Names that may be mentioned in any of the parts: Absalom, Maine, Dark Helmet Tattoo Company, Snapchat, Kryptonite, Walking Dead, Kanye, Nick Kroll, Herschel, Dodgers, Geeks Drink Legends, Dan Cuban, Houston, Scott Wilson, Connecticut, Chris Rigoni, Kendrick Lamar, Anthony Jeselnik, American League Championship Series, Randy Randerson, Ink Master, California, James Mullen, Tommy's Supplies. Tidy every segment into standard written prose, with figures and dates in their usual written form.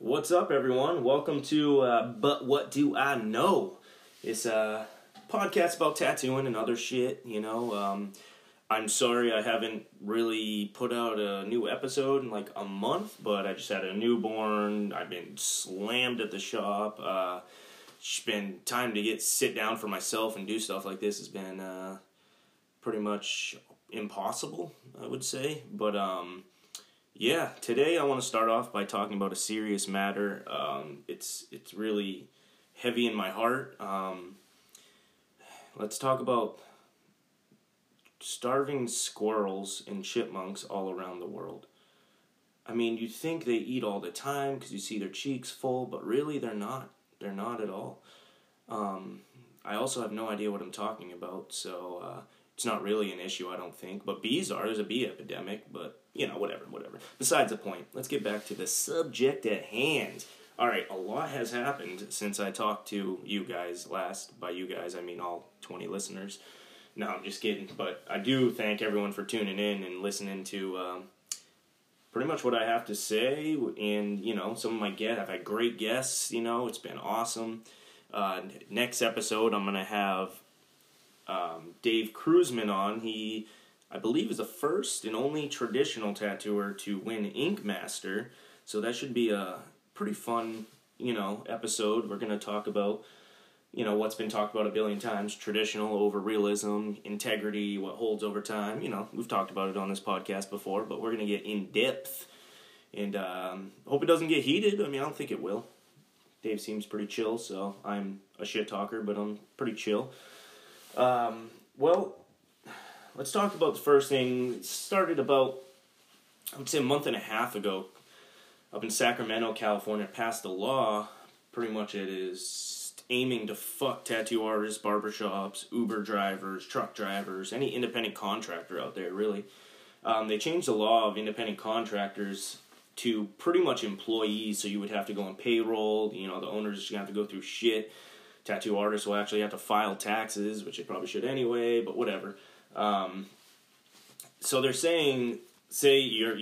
What's up, everyone? Welcome to But What Do I Know? It's a podcast about tattooing and other shit, you know. I'm sorry I haven't really put out a new episode in like a month, but I just had a newborn. I've been slammed at the shop. It's been time to sit down for myself and do stuff like this has been pretty much impossible, I would say. But yeah, today I want to start off by talking about a serious matter. It's really heavy in my heart. Let's talk about starving squirrels and chipmunks all around the world. I mean, you think they eat all the time because you see their cheeks full, but really they're not. They're not at all. I also have no idea what I'm talking about, so it's not really an issue, I don't think. But bees are. There's a bee epidemic, but, you know, whatever. Besides the point, let's get back to the subject at hand. All right, a lot has happened since I talked to you guys last. By you guys, I mean all 20 listeners. No, I'm just kidding. But I do thank everyone for tuning in and listening to pretty much what I have to say, and, you know, some of my guests, I've had great guests, you know, it's been awesome. Next episode, I'm going to have Dave Kruseman on. He, I believe, is the first and only traditional tattooer to win Ink Master, so that should be a pretty fun, you know, episode. We're going to talk about, you know, what's been talked about a billion times, traditional over realism, integrity, what holds over time. You know, we've talked about it on this podcast before, but we're going to get in depth, and hope it doesn't get heated. I mean, I don't think it will. Dave seems pretty chill, so I'm a shit talker, but I'm pretty chill. Well, let's talk about the first thing. It started about, I would say, a month and a half ago, up in Sacramento, California, passed a law. Pretty much it is aiming to fuck tattoo artists, barbershops, Uber drivers, truck drivers, any independent contractor out there, really. They changed the law of independent contractors to pretty much employees, so you would have to go on payroll, you know, the owners just gonna have to go through shit. Tattoo artists will actually have to file taxes, which they probably should anyway, but whatever. So they're saying, say your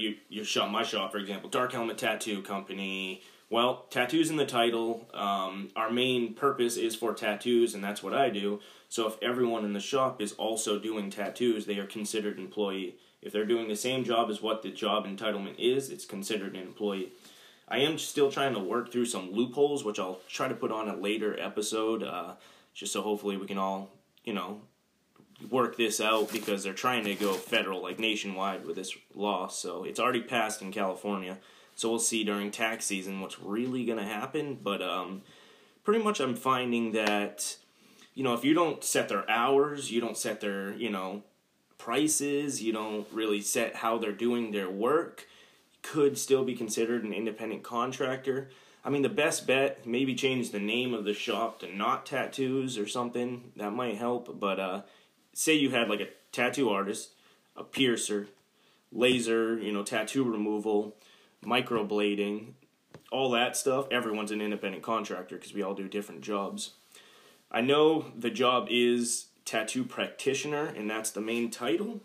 shop, my shop, for example, Dark Helmet Tattoo Company. Well, tattoos in the title, our main purpose is for tattoos, and that's what I do. So if everyone in the shop is also doing tattoos, they are considered employee. If they're doing the same job as what the job entitlement is, it's considered an employee. I am still trying to work through some loopholes, which I'll try to put on a later episode, just so hopefully we can all, you know, work this out, because they're trying to go federal, like nationwide with this law. So it's already passed in California. So we'll see during tax season what's really going to happen. But pretty much I'm finding that, you know, if you don't set their hours, you don't set their, you know, prices, you don't really set how they're doing their work, you could still be considered an independent contractor. I mean, the best bet, maybe change the name of the shop to Not Tattoos or something. That might help. But say you had like a tattoo artist, a piercer, laser, you know, tattoo removal, microblading, all that stuff. Everyone's an independent contractor because we all do different jobs. I know the job is tattoo practitioner, and that's the main title,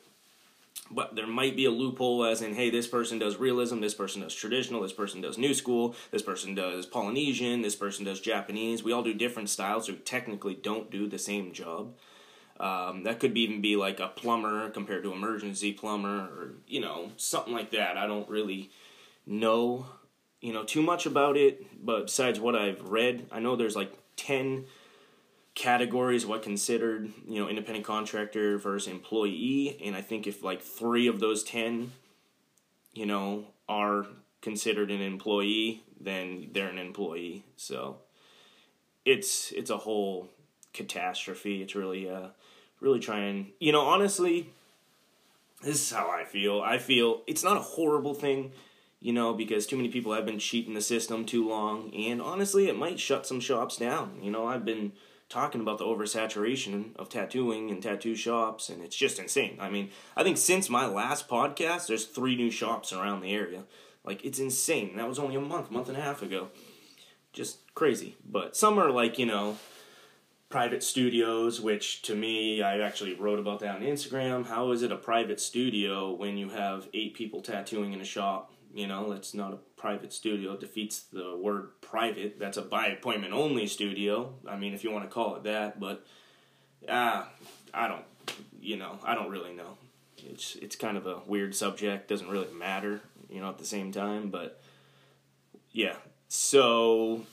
but there might be a loophole as in, hey, this person does realism, this person does traditional, this person does new school, this person does Polynesian, this person does Japanese. We all do different styles, so we technically don't do the same job. That could even be like a plumber compared to emergency plumber, or, you know, something like that. I don't really know, you know, too much about it, but besides what I've read, I know there's like 10 categories what considered, you know, independent contractor versus employee, and I think if like 3 of those 10, you know, are considered an employee, then they're an employee. So it's a whole catastrophe. It's really really trying, you know, honestly, this is how I feel. I feel it's not a horrible thing, you know, because too many people have been cheating the system too long, and honestly, it might shut some shops down. You know, I've been talking about the oversaturation of tattooing and tattoo shops, and it's just insane. I mean, I think since my last podcast, there's 3 new shops around the area. Like, it's insane. That was only a month and a half ago. Just crazy. But some are like, you know, private studios, which to me, I actually wrote about that on Instagram. How is it a private studio when you have 8 people tattooing in a shop? You know, it's not a private studio. It defeats the word private. That's a by appointment only studio. I mean, if you want to call it that, but I don't really know. It's kind of a weird subject. Doesn't really matter, you know, at the same time, but yeah. So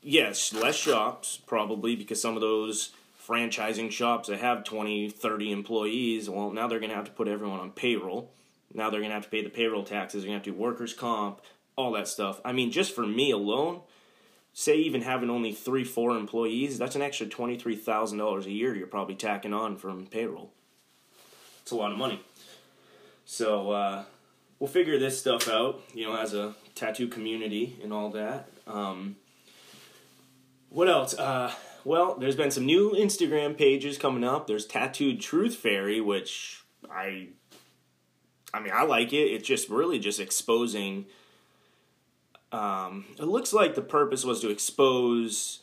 yes, less shops probably, because some of those franchising shops that have 20, 30 employees, well, now they're going to have to put everyone on payroll. Now they're going to have to pay the payroll taxes. They're going to have to do workers' comp, all that stuff. I mean, just for me alone, say even having only 3-4 employees, that's an extra $23,000 a year you're probably tacking on from payroll. It's a lot of money. So we'll figure this stuff out, you know, as a tattoo community and all that. What else? Well, there's been some new Instagram pages coming up. There's Tattooed Truth Fairy, which I mean, I like it. It's just really just exposing. It looks like the purpose was to expose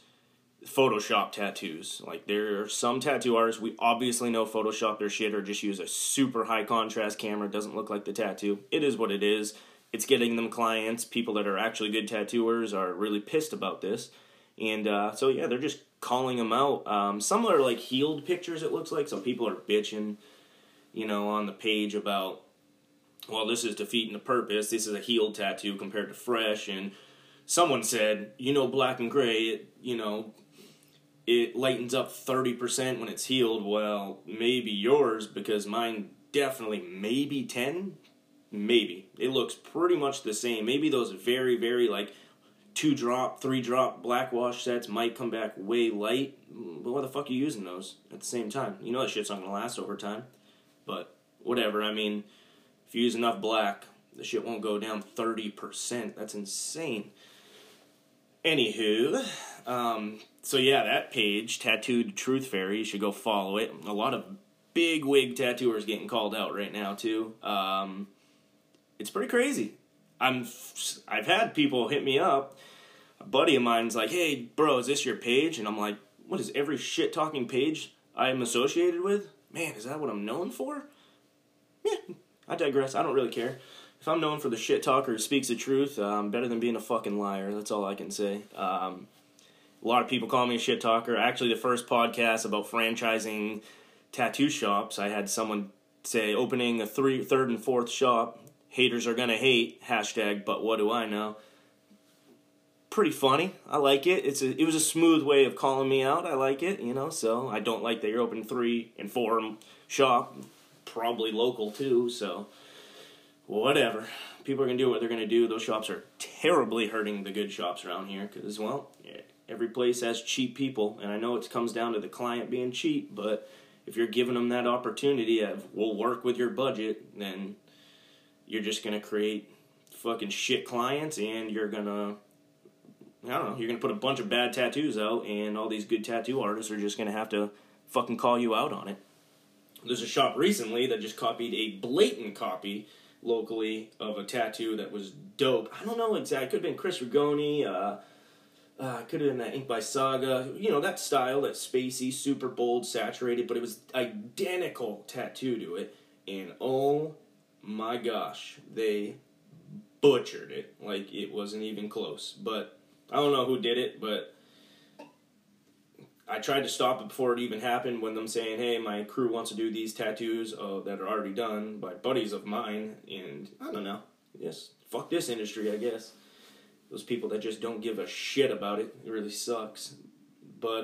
Photoshop tattoos. Like, there are some tattoo artists, we obviously know Photoshop their shit or just use a super high contrast camera. It doesn't look like the tattoo. It is what it is. It's getting them clients. People that are actually good tattooers are really pissed about this. And so, yeah, they're just calling them out. Some are like healed pictures, it looks like. So people are bitching, you know, on the page about, well, this is defeating the purpose. This is a healed tattoo compared to fresh. And someone said, you know, black and gray, it lightens up 30% when it's healed. Well, maybe yours, because mine definitely maybe 10. Maybe. It looks pretty much the same. Maybe those very, very, like, 2-drop, 3-drop black wash sets might come back way light. But why the fuck are you using those at the same time? You know that shit's not going to last over time. But whatever, I mean, if you use enough black, the shit won't go down 30%. That's insane. Anywho, so yeah, that page, Tattooed Truth Fairy, you should go follow it. A lot of big wig tattooers getting called out right now, too. It's pretty crazy. I've had people hit me up. A buddy of mine's like, hey, bro, is this your page? And I'm like, what is every shit-talking page I'm associated with? Man, is that what I'm known for? Yeah. I digress. I don't really care. If I'm known for the shit talker who speaks the truth, I'm better than being a fucking liar. That's all I can say. A lot of people call me a shit talker. Actually, the first podcast about franchising tattoo shops, I had someone say, opening a 3rd and 4th shop, haters are gonna hate, #, but what do I know? Pretty funny. I like it. It was a smooth way of calling me out. I like it, you know, so I don't like that you're opening 3 and 4 shop. Probably local too, so whatever. People are going to do what they're going to do. Those shops are terribly hurting the good shops around here because, well, every place has cheap people, and I know it comes down to the client being cheap, but if you're giving them that opportunity of we'll work with your budget, then you're just going to create fucking shit clients, and you're going to, I don't know, you're going to put a bunch of bad tattoos out, and all these good tattoo artists are just going to have to fucking call you out on it. There's a shop recently that just copied a blatant copy locally of a tattoo that was dope. I don't know exactly. It could have been Chris Rigoni. It could have been that Ink by Saga. You know, that style, that spacey, super bold, saturated. But it was identical tattoo to it. And oh my gosh, they butchered it. Like, it wasn't even close. But I don't know who did it, but I tried to stop it before it even happened when them saying, hey, my crew wants to do these tattoos that are already done by buddies of mine, and I don't know. Yes, fuck this industry, I guess. Those people that just don't give a shit about it. It really sucks. But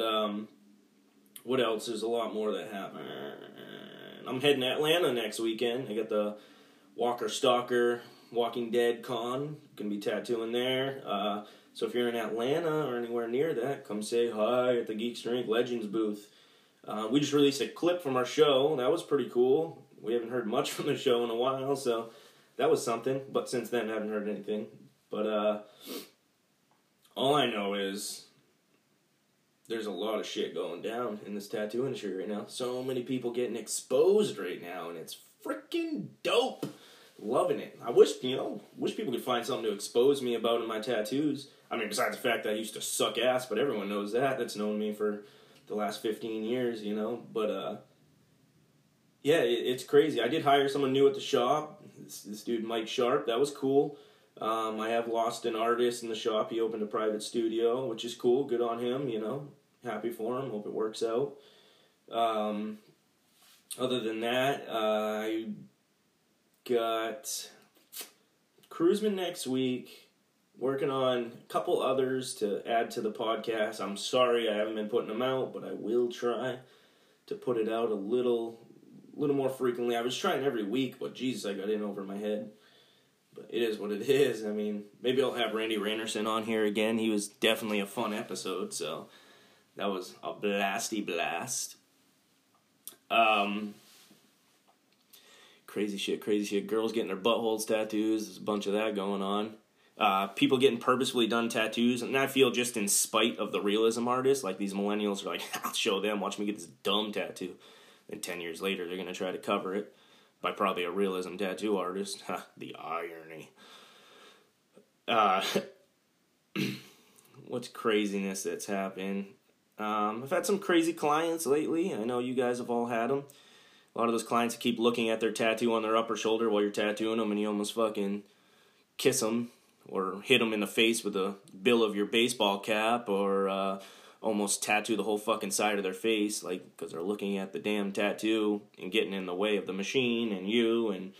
what else? There's a lot more that happened. I'm heading to Atlanta next weekend. I got the Walker Stalker, Walking Dead con. Gonna be tattooing there. So if you're in Atlanta or anywhere near that, come say hi at the Geeks Drink Legends booth. We just released a clip from our show. That was pretty cool. We haven't heard much from the show in a while, so that was something. But since then, I haven't heard anything. But all I know is there's a lot of shit going down in this tattoo industry right now. So many people getting exposed right now, and it's freaking dope. Loving it. I wish people could find something to expose me about in my tattoos. I mean, besides the fact that I used to suck ass, but everyone knows that. That's known me for the last 15 years, you know. But, yeah, it's crazy. I did hire someone new at the shop, this dude Mike Sharp. That was cool. I have lost an artist in the shop. He opened a private studio, which is cool. Good on him, you know. Happy for him. Hope it works out. Other than that, I got Kruseman next week, working on a couple others to add to the podcast. I'm sorry I haven't been putting them out, but I will try to put it out a little more frequently. I was trying every week, but Jesus, I got in over my head. But it is what it is. I mean, maybe I'll have Randy Randerson on here again. He was definitely a fun episode, so that was a blasty blast. Crazy shit. Girls getting their buttholes tattoos. There's a bunch of that going on. People getting purposefully done tattoos. And I feel just in spite of the realism artists, like these millennials are like, I'll show them, watch me get this dumb tattoo. And 10 years later, they're going to try to cover it by probably a realism tattoo artist. The irony. What's craziness that's happened? I've had some crazy clients lately. I know you guys have all had them. A lot of those clients keep looking at their tattoo on their upper shoulder while you're tattooing them, and you almost fucking kiss them or hit them in the face with the bill of your baseball cap, or almost tattoo the whole fucking side of their face, like, because they're looking at the damn tattoo and getting in the way of the machine and you, and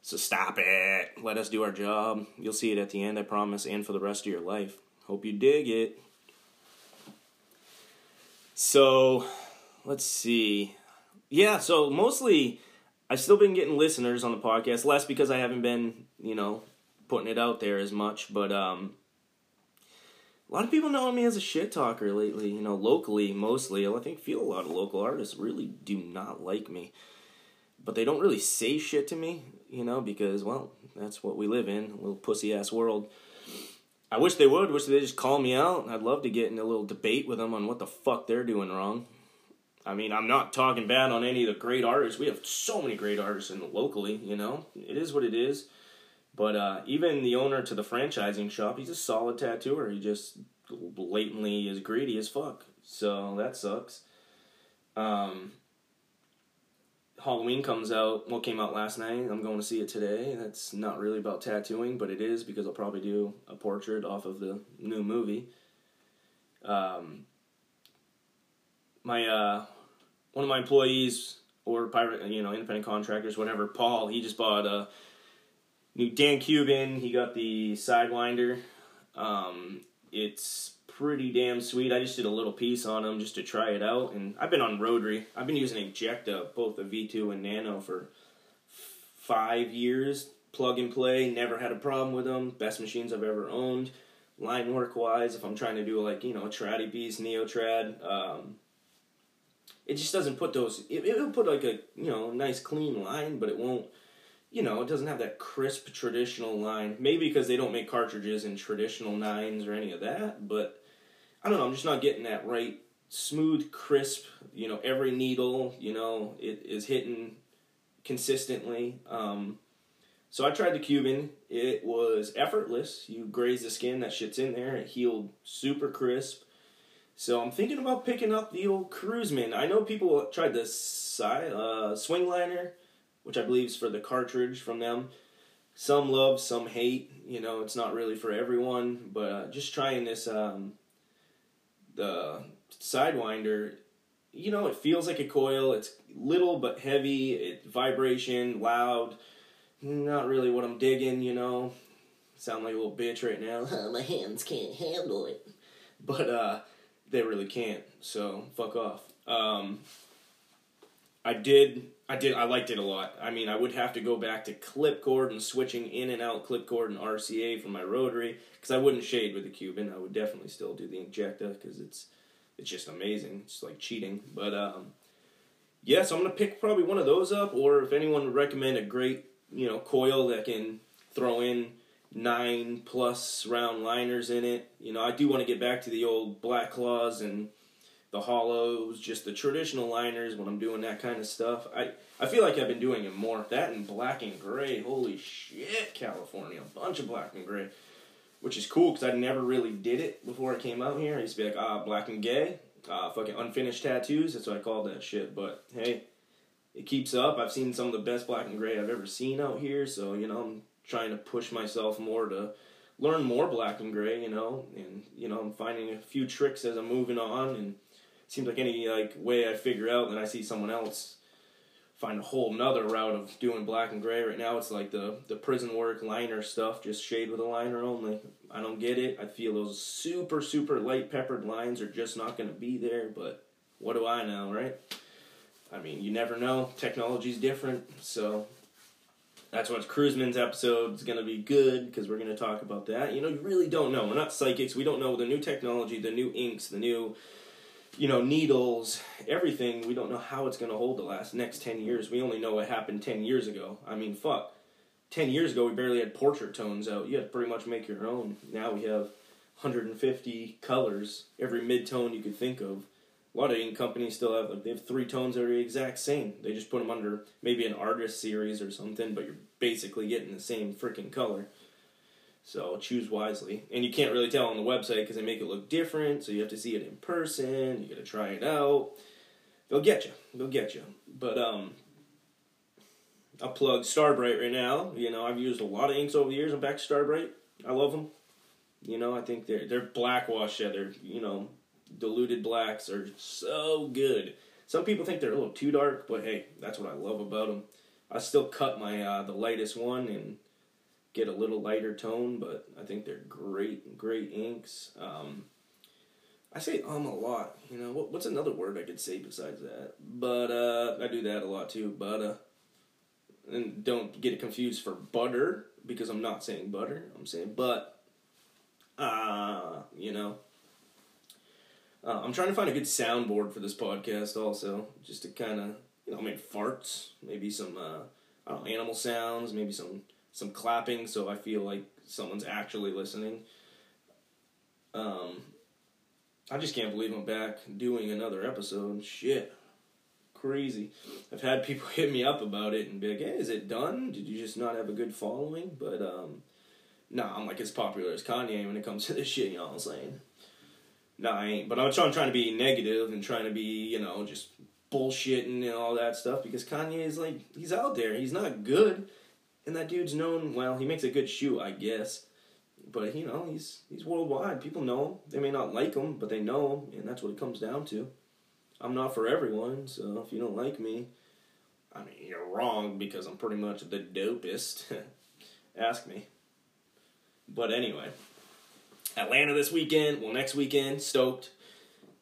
so stop it. Let us do our job. You'll see it at the end, I promise, and for the rest of your life. Hope you dig it. So, let's see. Yeah, so mostly I've still been getting listeners on the podcast, less because I haven't been, you know, putting it out there as much, but a lot of people know me as a shit talker lately, you know, locally mostly. I think a lot of local artists really do not like me, but they don't really say shit to me, you know, because, well, that's what we live in, a little pussy-ass world. I wish they would. Wish they'd just call me out. I'd love to get in a little debate with them on what the fuck they're doing wrong. I mean, I'm not talking bad on any of the great artists. We have so many great artists in locally, you know. It is what it is. But even the owner to the franchising shop, he's a solid tattooer. He just blatantly is greedy as fuck. So that sucks. Halloween comes out. What came out last night? I'm going to see it today. That's not really about tattooing, but it is, because I'll probably do a portrait off of the new movie. My one of my employees, or pirate, you know, independent contractors, whatever, Paul, he just bought a new Dan Cuban. He got the Sidewinder. It's pretty damn sweet. I just did a little piece on them just to try it out, and I've been on rotary. I've been using Injecta, both the V2 and Nano, for 5 years. Plug and play, never had a problem with them. Best machines I've ever owned. Line work wise, if I'm trying to do, like, you know, a traddy piece, neo-trad, it just doesn't put those, it'll put like a, you know, nice clean line, but it won't, you know, it doesn't have that crisp traditional line. Maybe because they don't make cartridges in traditional 9s or any of that, but I don't know, I'm just not getting that right, smooth, crisp, you know, every needle, you know, it is hitting consistently. So I tried the Cuban. It was effortless. You graze the skin, that shit's in there. It healed super crisp. So I'm thinking about picking up the old Kruseman. I know people tried the swing liner, which I believe is for the cartridge from them. Some love, some hate. You know, it's not really for everyone, but just trying this... the Sidewinder, you know, it feels like a coil. It's little but heavy. It vibration, loud. Not really what I'm digging, you know. Sound like a little bitch right now. My hands can't handle it. But they really can't, so fuck off. I liked it a lot. I mean, I would have to go back to clipcord and switching in and out clipcord and RCA for my rotary, because I wouldn't shade with the Cuban. I would definitely still do the Injecta, because it's just amazing. It's like cheating. But, yeah, so I'm going to pick probably one of those up, or if anyone would recommend a great, you know, coil that can throw in 9+ round liners in it. You know, I do want to get back to the old Black Claws and the hollows, just the traditional liners when I'm doing that kind of stuff. I feel like I've been doing it more. That and black and gray. Holy shit, California. A bunch of black and gray. Which is cool, because I never really did it before I came out here. I used to be like, black and gay. fucking unfinished tattoos. That's what I call that shit. But hey, it keeps up. I've seen some of the best black and gray I've ever seen out here. So, you know, I'm trying to push myself more to learn more black and gray, you know. And, you know, I'm finding a few tricks as I'm moving on. And it seems like any, like, way I figure out that I see someone else find a whole nother route of doing black and gray. Right now it's like the prison work liner stuff, just shade with a liner only. I don't get it. I feel those super, super light peppered lines are just not going to be there, but what do I know, right? I mean, you never know. Technology's different, so that's why Kruseman's episode is going to be good, because we're going to talk about that. You know, you really don't know. We're not psychics. We don't know the new technology, the new inks, the new, you know, needles, everything. We don't know how it's going to hold the next 10 years. We only know what happened 10 years ago. I mean, fuck. 10 years ago, we barely had portrait tones out. You had to pretty much make your own. Now we have 150 colors, every mid-tone you could think of. A lot of ink companies still have, like, they have 3 tones that are the exact same. They just put them under maybe an artist series or something, but you're basically getting the same freaking color. So choose wisely. And you can't really tell on the website because they make it look different, so you have to see it in person. You got to try it out. They'll get you. They'll get you. But I'll plug Starbright right now. You know, I've used a lot of inks over the years. I'm back to Starbright. I love them. You know, I think they're black wash. Yeah, they're, you know, diluted blacks are so good. Some people think they're a little too dark, but hey, that's what I love about them. I still cut my the lightest one and get a little lighter tone, but I think they're great inks. I say a lot. You know, what's another word I could say besides that? But I do that a lot too. But and don't get it confused for butter, because I'm not saying butter. I'm saying but. You know. I'm trying to find a good soundboard for this podcast also, just to kind of, you know, maybe farts, maybe some, I don't know, animal sounds, maybe some clapping, so I feel like someone's actually listening. I just can't believe I'm back doing another episode. Shit. Crazy. I've had people hit me up about it and be like, hey, is it done? Did you just not have a good following? But, nah, I'm like as popular as Kanye when it comes to this shit, you know what I'm saying? No, I ain't, but I'm trying to be negative and trying to be, you know, just bullshitting and all that stuff, because Kanye is like, he's out there, he's not good, and that dude's known, well, he makes a good shoe, I guess, but, you know, he's worldwide, people know him, they may not like him, but they know him, and that's what it comes down to. I'm not for everyone, so if you don't like me, I mean, you're wrong, because I'm pretty much the dopest, ask me, but anyway. Atlanta this weekend, well, next weekend, stoked.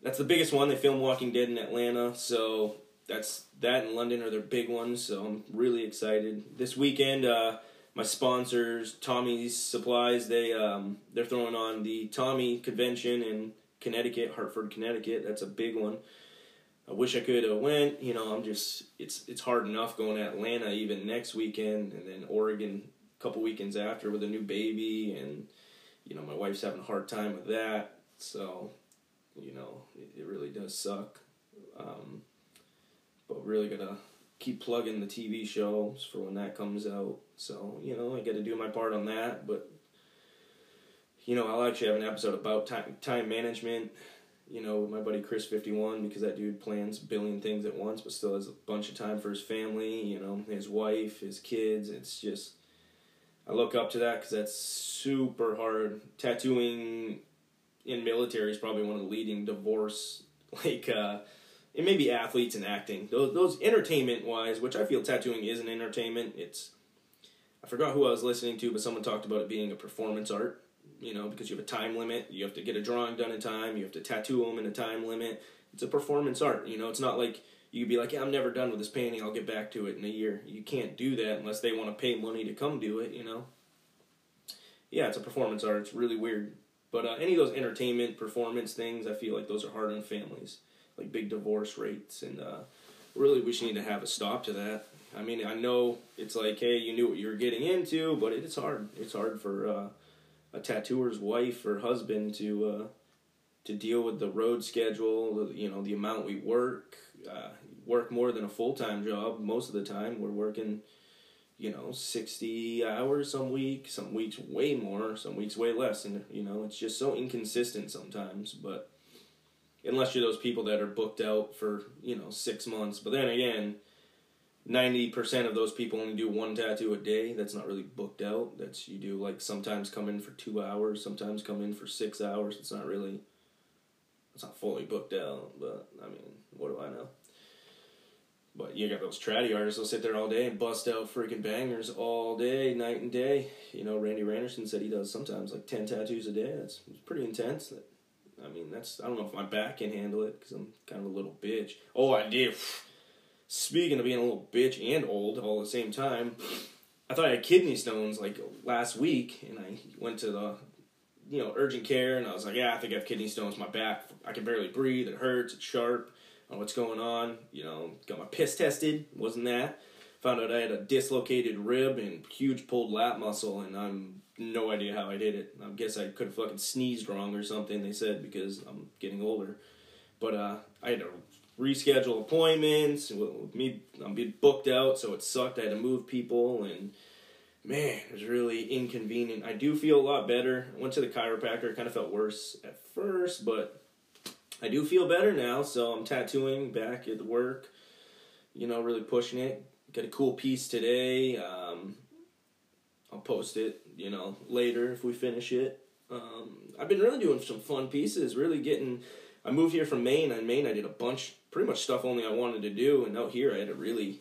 That's the biggest one. They film Walking Dead in Atlanta, so that and London are their big ones, so I'm really excited. This weekend, my sponsors, Tommy's Supplies, they're throwing on the Tommy convention in Connecticut, Hartford, Connecticut. That's a big one. I wish I could have went. You know, I'm just, it's hard enough going to Atlanta even next weekend, and then Oregon a couple weekends after with a new baby, and you know, my wife's having a hard time with that, so, you know, it really does suck, but really gotta keep plugging the TV shows for when that comes out, so, you know, I gotta do my part on that, but, you know, I'll actually have an episode about time management, you know, with my buddy Chris 51, because that dude plans a billion things at once, but still has a bunch of time for his family, you know, his wife, his kids. It's just, I look up to that because that's super hard. Tattooing in military is probably one of the leading divorce, like, it may be athletes and acting. Those entertainment-wise, which I feel tattooing is an entertainment. It's, I forgot who I was listening to, but someone talked about it being a performance art, you know, because you have a time limit. You have to get a drawing done in time. You have to tattoo them in a time limit. It's a performance art, you know. It's not like you'd be like, yeah, I'm never done with this painting, I'll get back to it in a year. You can't do that unless they want to pay money to come do it, you know. Yeah, it's a performance art. It's really weird. But any of those entertainment performance things, I feel like those are hard on families. Like big divorce rates. And really, we should need to have a stop to that. I mean, I know it's like, hey, you knew what you were getting into, but it's hard. It's hard for a tattooer's wife or husband to deal with the road schedule, you know, the amount we work. Work more than a full-time job most of the time. We're working, you know, 60 hours some weeks way more, some weeks way less, and, you know, it's just so inconsistent sometimes, but unless you're those people that are booked out for, 6 months. But then again, 90% of those people only do one tattoo a day. That's not really booked out. That's, you do, like, sometimes come in for 2 hours, sometimes come in for 6 hours. It's not fully booked out, but, what do I know? But you got those tratty artists, they'll sit there all day and bust out freaking bangers all day, night and day. Randy Randerson said he does sometimes, 10 tattoos a day. That's pretty intense. I don't know if my back can handle it, because I'm kind of a little bitch. Oh, I did. Speaking of being a little bitch and old all at the same time, I thought I had kidney stones, last week, and I went to the, urgent care, and I was like, yeah, I think I have kidney stones, my back, I can barely breathe, it hurts, it's sharp, I don't know what's going on, got my piss tested, wasn't that, found out I had a dislocated rib and huge pulled lat muscle, and I'm no idea how I did it, I guess I could have fucking sneezed wrong or something, they said, because I'm getting older, but I had to reschedule appointments, with me, I'm being booked out, so it sucked, I had to move people, and man, it was really inconvenient. I do feel a lot better. I went to the chiropractor, kind of felt worse at first, but I do feel better now, so I'm tattooing back at work, really pushing it. Got a cool piece today, I'll post it, later if we finish it. I've been really doing some fun pieces, I moved here from Maine. In Maine, I did a bunch, pretty much stuff only I wanted to do. And out here, I had to really,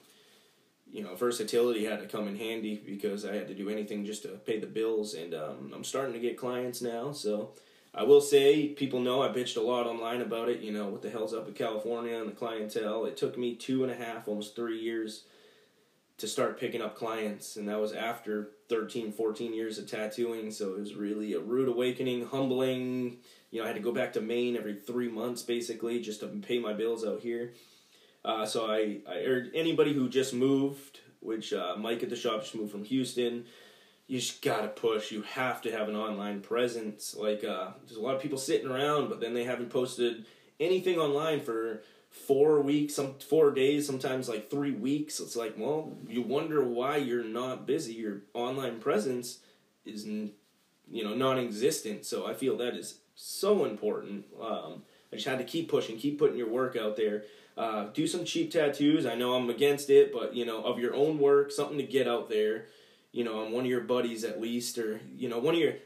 versatility had to come in handy because I had to do anything just to pay the bills. And I'm starting to get clients now. So I will say, people know I bitched a lot online about it. What the hell's up with California and the clientele. It took me 2.5, almost 3 years to start picking up clients. And that was after 13, 14 years of tattooing. So it was really a rude awakening, humbling. I had to go back to Maine every 3 months, basically, just to pay my bills out here. So I urge anybody who just moved, which Mike at the shop just moved from Houston, you just gotta push. You have to have an online presence. There's a lot of people sitting around, but then they haven't posted anything online for 4 weeks, 4 days, sometimes 3 weeks. It's you wonder why you're not busy. Your online presence is, non-existent. So I feel that is so important. I just had to keep pushing, keep putting your work out there. Do some cheap tattoos. I know I'm against it, but, of your own work, something to get out there, on one of your buddies at least, or,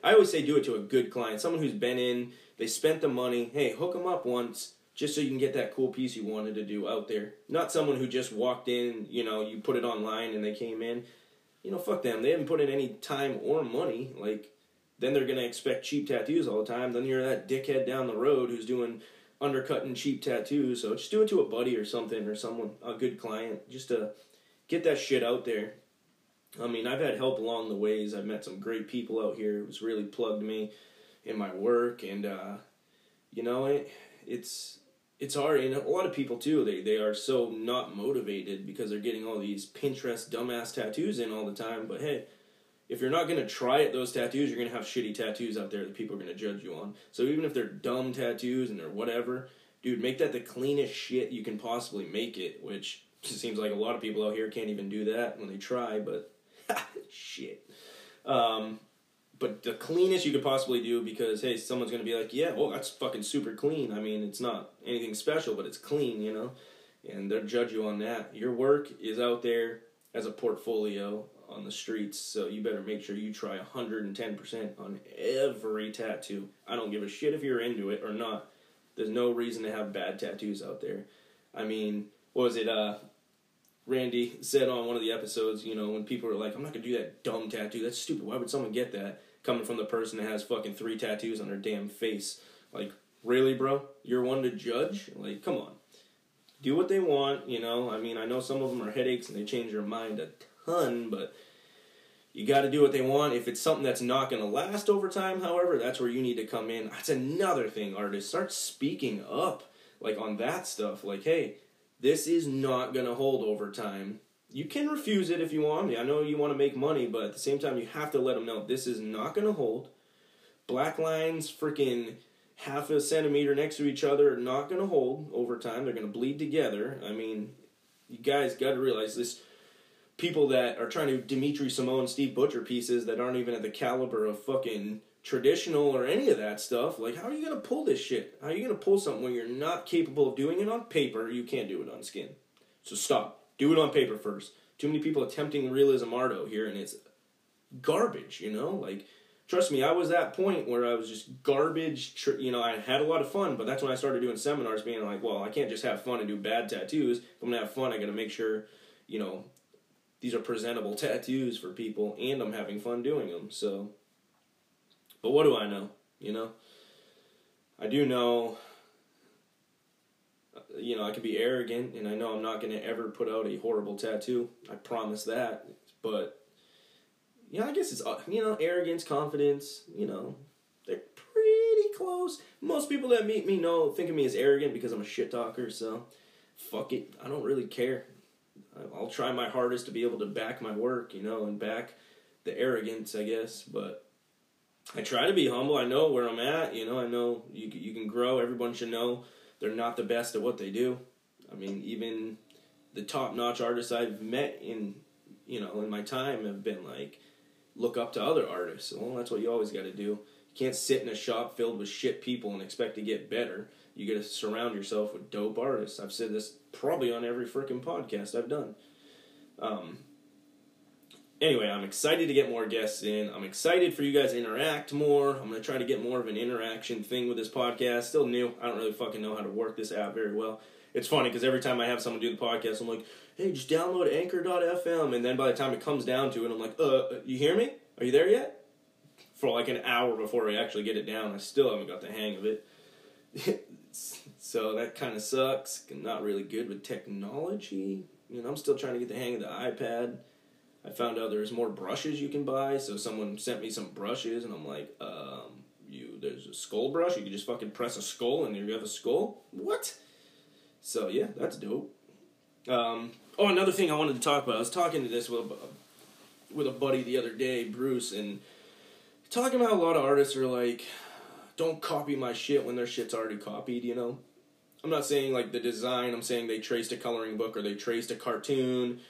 I always say do it to a good client, someone who's been in, they spent the money, hey, hook them up once, just so you can get that cool piece you wanted to do out there. Not someone who just walked in, you put it online and they came in, fuck them, they haven't put in any time or money, then they're going to expect cheap tattoos all the time. Then you're that dickhead down the road who's doing undercutting cheap tattoos. So just do it to a buddy or something, or someone, a good client, just to get that shit out there. I've had help along the ways. I've met some great people out here who's really plugged me in my work. And, it's hard. And a lot of people, too, they are so not motivated because they're getting all these Pinterest dumbass tattoos in all the time. But, hey, if you're not going to try at those tattoos, you're going to have shitty tattoos out there that people are going to judge you on. So even if they're dumb tattoos and they're whatever, dude, make that the cleanest shit you can possibly make it, which seems like a lot of people out here can't even do that when they try, but shit. But the cleanest you could possibly do, because, hey, someone's going to be like, yeah, well, that's fucking super clean. It's not anything special, but it's clean, and they'll judge you on that. Your work is out there as a portfolio on the streets, so you better make sure you try 110% on every tattoo. I don't give a shit if you're into it or not. There's no reason to have bad tattoos out there. What was it, Randy said on one of the episodes, when people are like, I'm not gonna do that dumb tattoo, that's stupid, why would someone get that? Coming from the person that has fucking 3 tattoos on their damn face. Really, bro? You're one to judge? Come on. Do what they want, I know some of them are headaches and they change their mind a ton, but you got to do what they want. If it's something that's not going to last over time, however, that's where you need to come in. That's another thing, artists. Start speaking up, on that stuff. Hey, this is not going to hold over time. You can refuse it if you want. I know you want to make money, but at the same time, you have to let them know this is not going to hold. Black lines, freaking half a centimeter next to each other, are not going to hold over time. They're going to bleed together. You guys got to realize this. People that are trying to Dimitri Simone, Steve Butcher pieces that aren't even at the caliber of fucking traditional or any of that stuff. Like, how are you going to pull this shit? How are you going to pull something when you're not capable of doing it on paper? You can't do it on skin. So stop. Do it on paper first. Too many people attempting realism art out here, and it's garbage, you know? Like, trust me, I was that point where I was just garbage, you know, I had a lot of fun, but that's when I started doing seminars, being like, well, I can't just have fun and do bad tattoos. If I'm going to have fun, I got to make sure, you know, these are presentable tattoos for people, and I'm having fun doing them, so. But what do I know, you know? I do know, you know, I can be arrogant, and I know I'm not going to ever put out a horrible tattoo. I promise that, but yeah, I guess it's, you know, arrogance, confidence, you know, they're pretty close. Most people that meet me know, think of me as arrogant because I'm a shit talker, so fuck it. I don't really care. I'll try my hardest to be able to back my work, you know, and back the arrogance, I guess, but I try to be humble. I know where I'm at, you know, I know you can grow. Everyone should know they're not the best at what they do. I mean, even the top-notch artists I've met in, you know, in my time have been like, look up to other artists. Well, that's what you always got to do. You can't sit in a shop filled with shit people and expect to get better. You got to surround yourself with dope artists. I've said this probably on every freaking podcast I've done. Anyway, I'm excited to get more guests in. I'm excited for you guys to interact more. I'm going to try to get more of an interaction thing with this podcast. Still new. I don't really fucking know how to work this app very well. It's funny because every time I have someone do the podcast, I'm like, hey, just download anchor.fm. And then by the time it comes down to it, I'm like, you hear me? Are you there yet? For like an hour before I actually get it down, I still haven't got the hang of it. So that kind of sucks. I'm not really good with technology. You know, I'm still trying to get the hang of the iPad. I found out there's more brushes you can buy. So someone sent me some brushes, and I'm like, there's a skull brush. You can just fucking press a skull, and you have a skull? What? So, yeah, that's dope. Another thing I wanted to talk about. I was talking to this with a buddy the other day, Bruce, and talking about a lot of artists are like, don't copy my shit when their shit's already copied, you know? I'm not saying, like, the design. I'm saying they traced a coloring book or they traced a cartoon,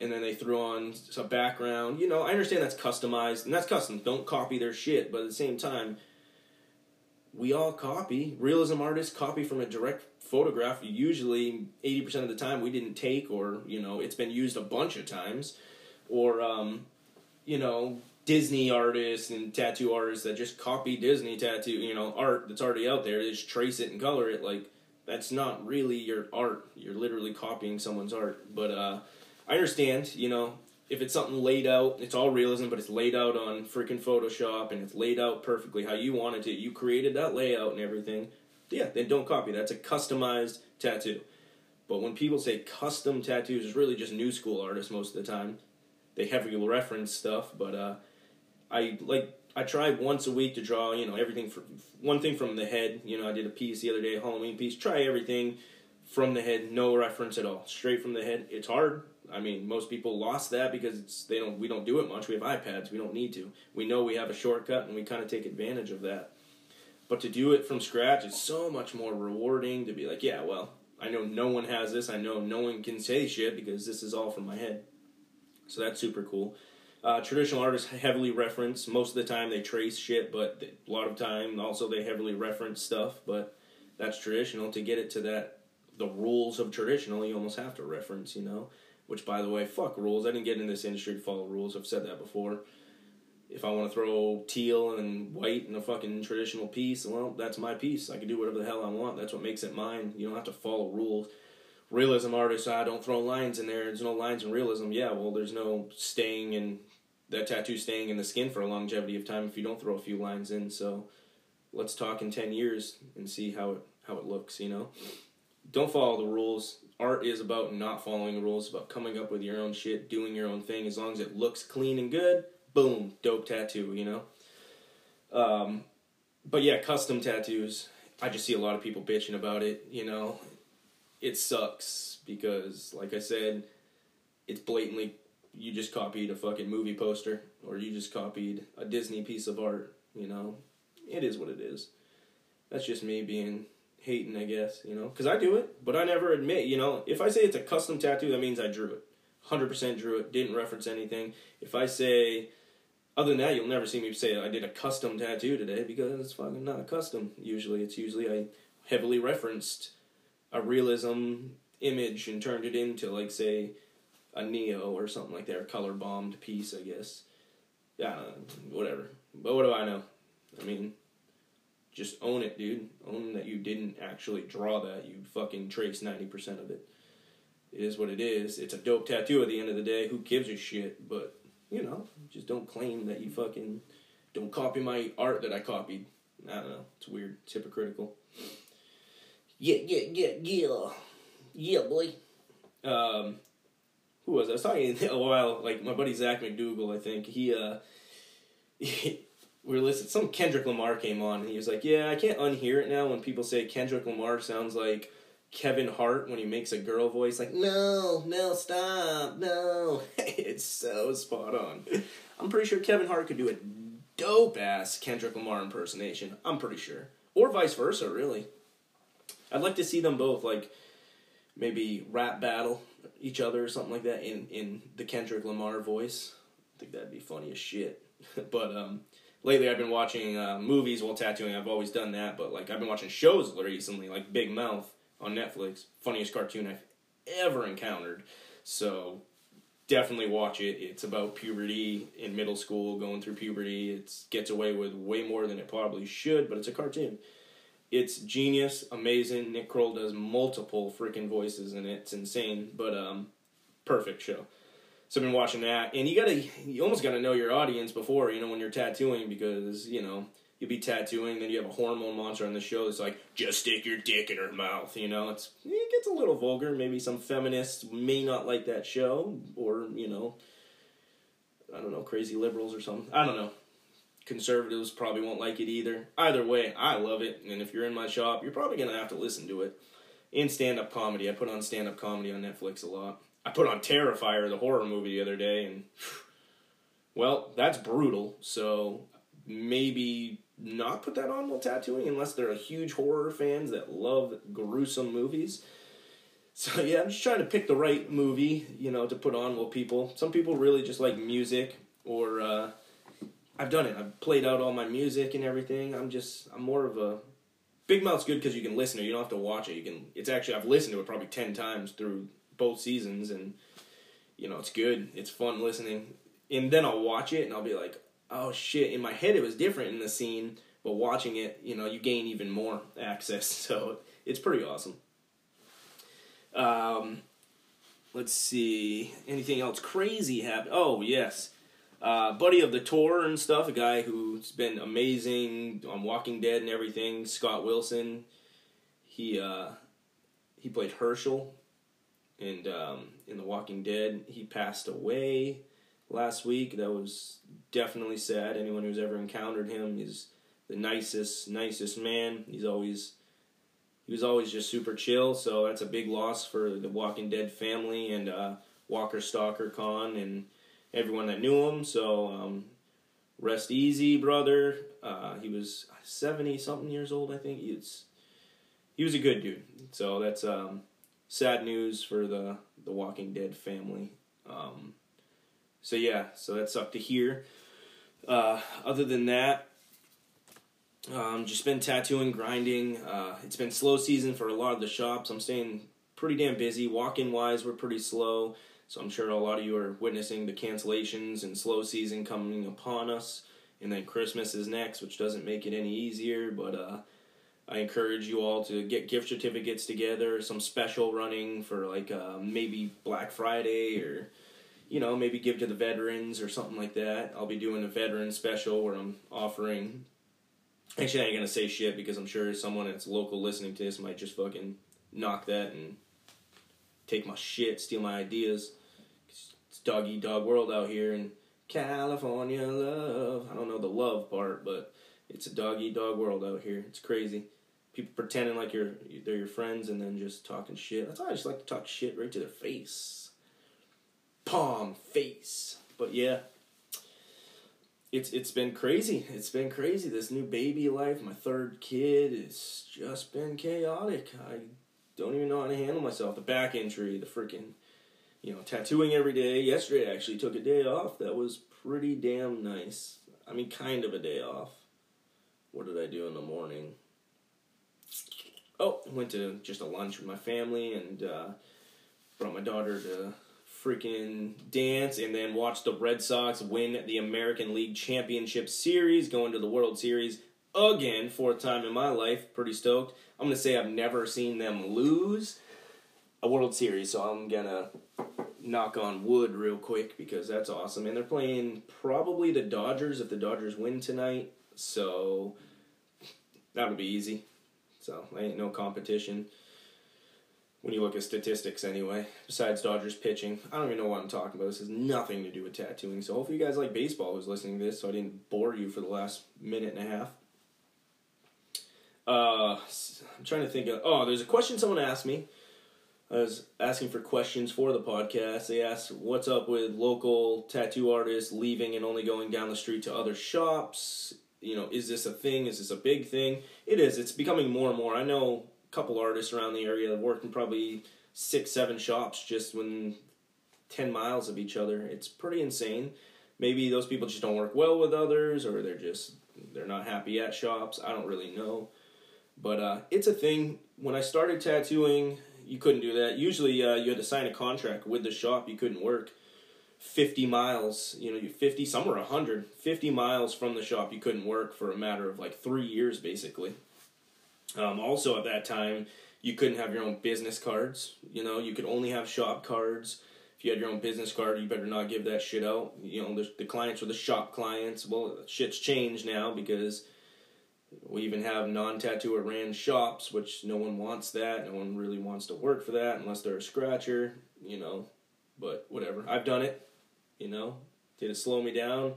and then they threw on some background. You know, I understand that's customized, and that's custom. Don't copy their shit, but at the same time, we all copy. Realism artists copy from a direct photograph. Usually 80% of the time we didn't take, or, you know, it's been used a bunch of times. Or, you know, Disney artists and tattoo artists that just copy Disney tattoo, you know, art that's already out there. They just trace it and color it. Like, that's not really your art. You're literally copying someone's art. But I understand, you know, if it's something laid out, it's all realism, but it's laid out on freaking Photoshop, and it's laid out perfectly how you wanted it. You created that layout and everything. Yeah, then don't copy. That's a customized tattoo. But when people say custom tattoos, it's really just new school artists most of the time. They heavily reference stuff, but I try once a week to draw, you know, everything from one thing from the head. You know, I did a piece the other day, a Halloween piece. Try everything from the head, no reference at all, straight from the head. It's hard. I mean, most people lost that because we don't do it much. We have iPads. We don't need to. We know we have a shortcut, and we kind of take advantage of that. But to do it from scratch is so much more rewarding, to be like, yeah, well, I know no one has this. I know no one can say shit because this is all from my head. So that's super cool. Traditional artists heavily reference. Most of the time they trace shit, but a lot of time also they heavily reference stuff. But that's traditional. To get it to that, the rules of traditional, you almost have to reference, you know. Which, by the way, fuck rules. I didn't get in this industry to follow rules. I've said that before. If I want to throw teal and white in a fucking traditional piece, well, that's my piece. I can do whatever the hell I want. That's what makes it mine. You don't have to follow rules. Realism artists, I don't throw lines in there. There's no lines in realism. Yeah, well, there's no staying in that tattoo, staying in the skin for a longevity of time if you don't throw a few lines in. So let's talk in 10 years and see how it looks, you know? Don't follow the rules. Art is about not following the rules. It's about coming up with your own shit, doing your own thing. As long as it looks clean and good, boom, dope tattoo, you know? But yeah, custom tattoos. I just see a lot of people bitching about it, you know? It sucks because, like I said, it's blatantly, you just copied a fucking movie poster, or you just copied a Disney piece of art, you know? It is what it is. That's just me being hating, I guess, you know, because I do it, but I never admit, you know, if I say it's a custom tattoo, that means I drew it, 100% drew it, didn't reference anything. If I say Other than that, you'll never see me say I did a custom tattoo today, because it's fucking not a custom. Usually, it's usually I heavily referenced a realism image and turned it into, like, say, a Neo or something like that, or color-bombed piece, I guess. Yeah, I don't know, whatever. But what do I know? I mean, just own it, dude. Own that you didn't actually draw that. You fucking traced 90% of it. It is what it is. It's a dope tattoo at the end of the day. Who gives a shit? But, you know, just don't claim that you fucking... Don't copy my art that I copied. I don't know. It's weird. It's hypocritical. Yeah. Yeah, boy. Who was I? I was talking a while, like, my buddy Zach McDougall, I think. He we were listening. Some Kendrick Lamar came on, and he was like, yeah, I can't unhear it now when people say Kendrick Lamar sounds like Kevin Hart when he makes a girl voice. Like, no, stop, no. It's so spot on. I'm pretty sure Kevin Hart could do a dope-ass Kendrick Lamar impersonation. I'm pretty sure. Or vice versa, really. I'd like to see them both, like, maybe rap battle each other or something like that in the Kendrick Lamar voice. I think that'd be funny as shit. But lately I've been watching movies while tattooing. I've always done that. But, like, I've been watching shows recently, like Big Mouth on Netflix. Funniest cartoon I've ever encountered. So definitely watch it. It's about puberty in middle school, going through puberty. It gets away with way more than it probably should, but it's a cartoon. It's genius, amazing. Nick Kroll does multiple freaking voices in it. It's insane, but perfect show. So I've been watching that, and you almost gotta know your audience before, you know, when you're tattooing, because, you know, you'll be tattooing, then you have a hormone monster on the show that's like, just stick your dick in her mouth, you know. It gets a little vulgar. Maybe some feminists may not like that show, or, you know, I don't know, crazy liberals or something. I don't know. Conservatives probably won't like it either. Either way, I love it, and if you're in my shop, you're probably going to have to listen to it. And stand-up comedy. I put on stand-up comedy on Netflix a lot. I put on Terrifier, the horror movie, the other day, and, well, that's brutal, so maybe not put that on while tattooing unless they're huge horror fans that love gruesome movies. So, yeah, I'm just trying to pick the right movie, you know, to put on while people... Some people really just like music, or... I've done it. I've played out all my music and everything. I'm more of a... Big Mouth's good because you can listen to it. You don't have to watch it. It's actually, I've listened to it probably 10 times through both seasons, and, you know, it's good. It's fun listening. And then I'll watch it, and I'll be like, oh, shit. In my head, it was different in the scene, but watching it, you know, you gain even more access. So it's pretty awesome. Let's see. Anything else crazy happened? Oh, yes. Buddy of the tour and stuff, a guy who's been amazing on Walking Dead and everything, Scott Wilson. He played Herschel and in The Walking Dead. He passed away last week. That was definitely sad. Anyone who's ever encountered him is the nicest man. He was always just super chill, so that's a big loss for the Walking Dead family and Walker Stalker Con and everyone that knew him. So rest easy, brother. He was 70 something years old, I think. He was a good dude, so that's sad news for the Walking Dead family. So yeah, so that sucked to hear. Other than that, just been tattooing, grinding. It's been slow season for a lot of the shops. I'm staying pretty damn busy. Walk-in wise, we're pretty slow. So I'm sure a lot of you are witnessing the cancellations and slow season coming upon us. And then Christmas is next, which doesn't make it any easier. But I encourage you all to get gift certificates together, some special running for, like, maybe Black Friday, or, you know, maybe give to the veterans or something like that. I'll be doing a veteran special where I'm offering... Actually, I ain't going to say shit, because I'm sure someone that's local listening to this might just fucking knock that and take my shit, steal my ideas. It's dog-eat-dog world out here in California love. I don't know the love part, but it's a dog-eat-dog world out here. It's crazy. People pretending like they're your friends and then just talking shit. That's why I just like to talk shit right to their face. Palm face. But yeah, it's been crazy. It's been crazy. This new baby life, my third kid, it's just been chaotic. I don't even know how to handle myself. The back injury, the freaking you know, tattooing every day. Yesterday I actually took a day off. That was pretty damn nice. I mean, kind of a day off. What did I do in the morning? Oh, went to just a lunch with my family and brought my daughter to freaking dance, and then watched the Red Sox win the American League Championship Series, going to the World Series again, 4th time in my life. Pretty stoked. I'm going to say I've never seen them lose a World Series, so I'm going to knock on wood real quick because that's awesome. And they're playing probably the Dodgers if the Dodgers win tonight, so that'll be easy. So, ain't no competition when you look at statistics anyway, besides Dodgers pitching. I don't even know what I'm talking about. This has nothing to do with tattooing. So hopefully you guys like baseball who's listening to this, so I didn't bore you for the last minute and a half. I'm trying to think of... Oh, there's a question someone asked me. I was asking for questions for the podcast. They asked, what's up with local tattoo artists leaving and only going down the street to other shops? You know, is this a thing? Is this a big thing? It is. It's becoming more and more. I know a couple artists around the area that worked in probably 6-7 shops just within 10 miles of each other. It's pretty insane. Maybe those people just don't work well with others, or they're not happy at shops. I don't really know. But it's a thing. When I started tattooing, you couldn't do that. Usually you had to sign a contract with the shop. You couldn't work 50 miles, you know, 50, some were 100, 50 miles from the shop. You couldn't work for a matter of like 3 years, basically. Also at that time, you couldn't have your own business cards. You know, you could only have shop cards. If you had your own business card, you better not give that shit out. You know, the clients were the shop clients. Well, shit's changed now because we even have non-tattooer ran shops, which no one wants that. No one really wants to work for that unless they're a scratcher, you know, but whatever. I've done it. You know, did it slow me down?